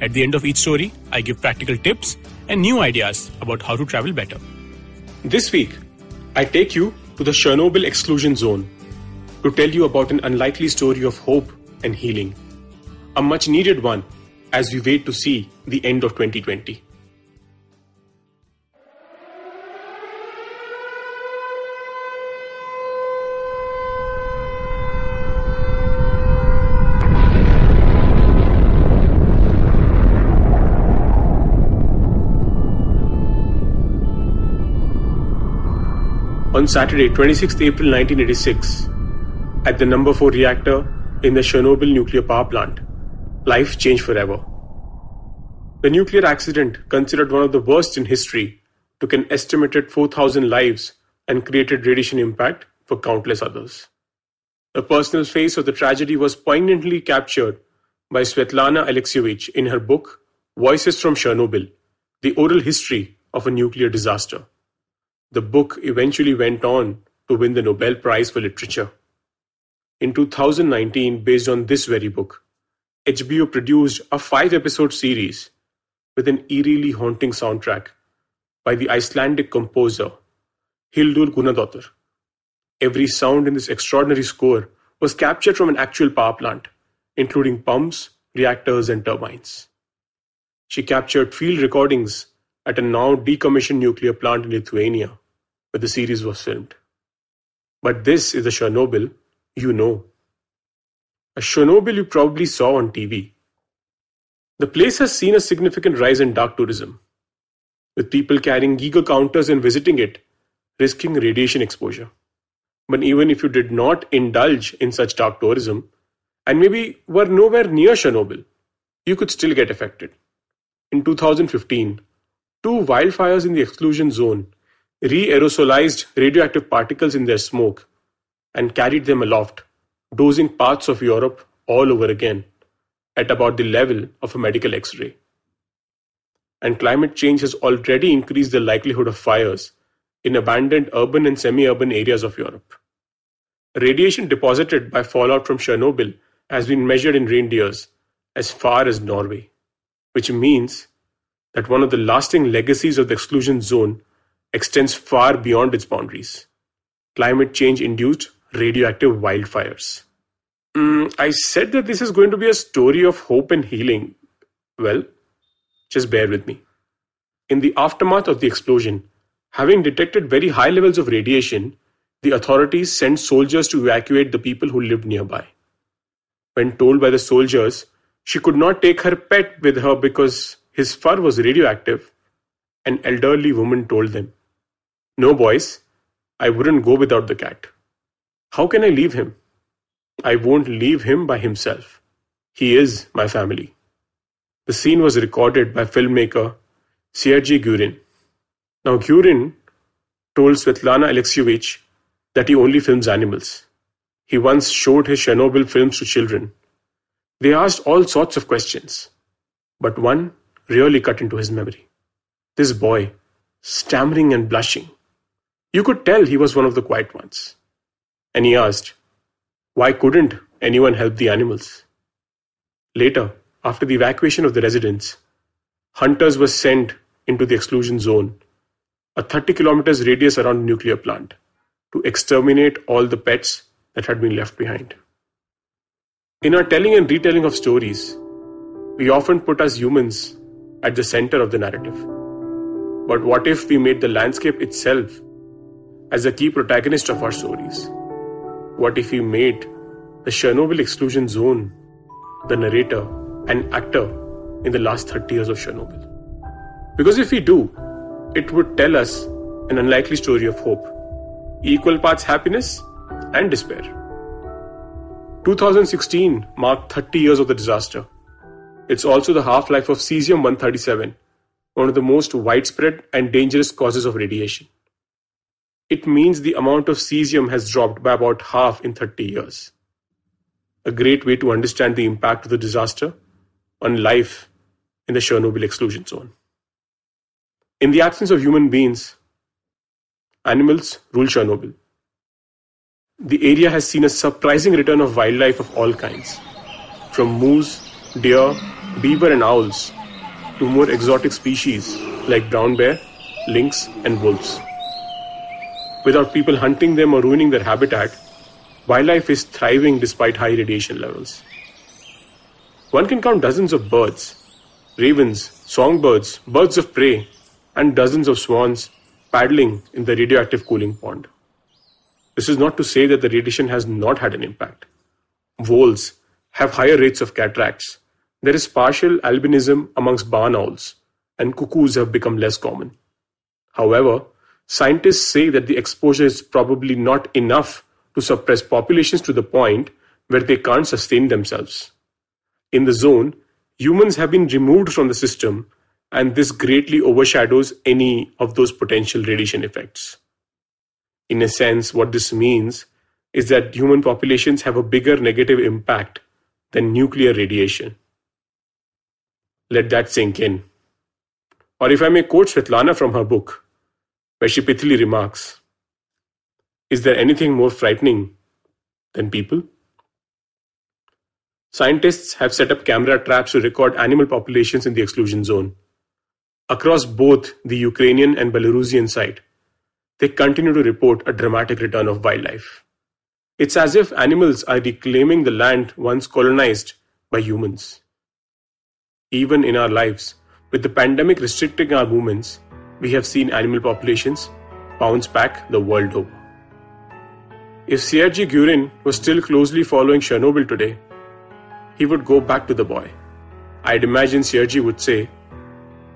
At the end of each story, I give practical tips and new ideas about how to travel better. This week, I take you to the Chernobyl exclusion zone to tell you about an unlikely story of hope and healing. A much needed one as we wait to see the end of 2020. On Saturday, 26th April 1986, at the number 4 reactor in the Chernobyl nuclear power plant, life changed forever. The nuclear accident, considered one of the worst in history, took an estimated 4,000 lives and created radiation impact for countless others. The personal face of the tragedy was poignantly captured by Svetlana Alexievich in her book, Voices from Chernobyl, The Oral History of a Nuclear Disaster. The book eventually went on to win the Nobel Prize for Literature. In 2019, based on this very book, HBO produced a 5-episode series with an eerily haunting soundtrack by the Icelandic composer Hildur Guðnadóttir. Every sound in this extraordinary score was captured from an actual power plant, including pumps, reactors, and turbines. She captured field recordings at a now decommissioned nuclear plant in Lithuania, where the series was filmed. But this is a Chernobyl you know. A Chernobyl you probably saw on TV. The place has seen a significant rise in dark tourism, with people carrying Geiger counters and visiting it, risking radiation exposure. But even if you did not indulge in such dark tourism, and maybe were nowhere near Chernobyl, you could still get affected. In 2015, 2 wildfires in the exclusion zone re-aerosolized radioactive particles in their smoke and carried them aloft, dosing parts of Europe all over again at about the level of a medical X-ray. And climate change has already increased the likelihood of fires in abandoned urban and semi-urban areas of Europe. Radiation deposited by fallout from Chernobyl has been measured in reindeers as far as Norway, which means that one of the lasting legacies of the exclusion zone extends far beyond its boundaries: climate change-induced radioactive wildfires. I said that this is going to be a story of hope and healing. Well, just bear with me. In the aftermath of the explosion, having detected very high levels of radiation, the authorities sent soldiers to evacuate the people who lived nearby. When told by the soldiers she could not take her pet with her because his fur was radioactive, an elderly woman told them, "No, boys, I wouldn't go without the cat. How can I leave him? I won't leave him by himself. He is my family." The scene was recorded by filmmaker Sergei Guryn. Now, Guryn told Svetlana Alexievich that he only films animals. He once showed his Chernobyl films to children. They asked all sorts of questions, but one really cut into his memory. This boy, stammering and blushing. You could tell he was one of the quiet ones. And he asked, why couldn't anyone help the animals? Later, after the evacuation of the residents, hunters were sent into the exclusion zone, a 30 kilometers radius around the nuclear plant, to exterminate all the pets that had been left behind. In our telling and retelling of stories, we often put us humans at the center of the narrative. But what if we made the landscape itself as a key protagonist of our stories? What if we made the Chernobyl exclusion zone the narrator and actor in the last 30 years of Chernobyl? Because if we do, it would tell us an unlikely story of hope, equal parts happiness and despair. 2016 marked 30 years of the disaster, It's also the half-life of cesium-137, one of the most widespread and dangerous causes of radiation. It means the amount of cesium has dropped by about half in 30 years. A great way to understand the impact of the disaster on life in the Chernobyl exclusion zone. In the absence of human beings, animals rule Chernobyl. The area has seen a surprising return of wildlife of all kinds, from moose, deer, beaver and owls, to more exotic species like brown bear, lynx and wolves. Without people hunting them or ruining their habitat, wildlife is thriving despite high radiation levels. One can count dozens of birds, ravens, songbirds, birds of prey, and dozens of swans paddling in the radioactive cooling pond. This is not to say that the radiation has not had an impact. Voles have higher rates of cataracts. There is partial albinism amongst barn owls, and cuckoos have become less common. However, scientists say that the exposure is probably not enough to suppress populations to the point where they can't sustain themselves. In the zone, humans have been removed from the system, and this greatly overshadows any of those potential radiation effects. In a sense, what this means is that human populations have a bigger negative impact than nuclear radiation. Let that sink in. Or if I may quote Svetlana from her book, where she pithily remarks, "Is there anything more frightening than people?" Scientists have set up camera traps to record animal populations in the exclusion zone. Across both the Ukrainian and Belarusian side, they continue to report a dramatic return of wildlife. It's as if animals are reclaiming the land once colonized by humans. Even in our lives, with the pandemic restricting our movements, we have seen animal populations bounce back the world over. If Sergei Guryn was still closely following Chernobyl today, he would go back to the boy. I'd imagine Sergei would say,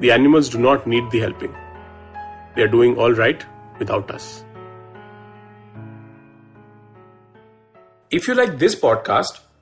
"The animals do not need the helping. They are doing all right without us." If you like this podcast,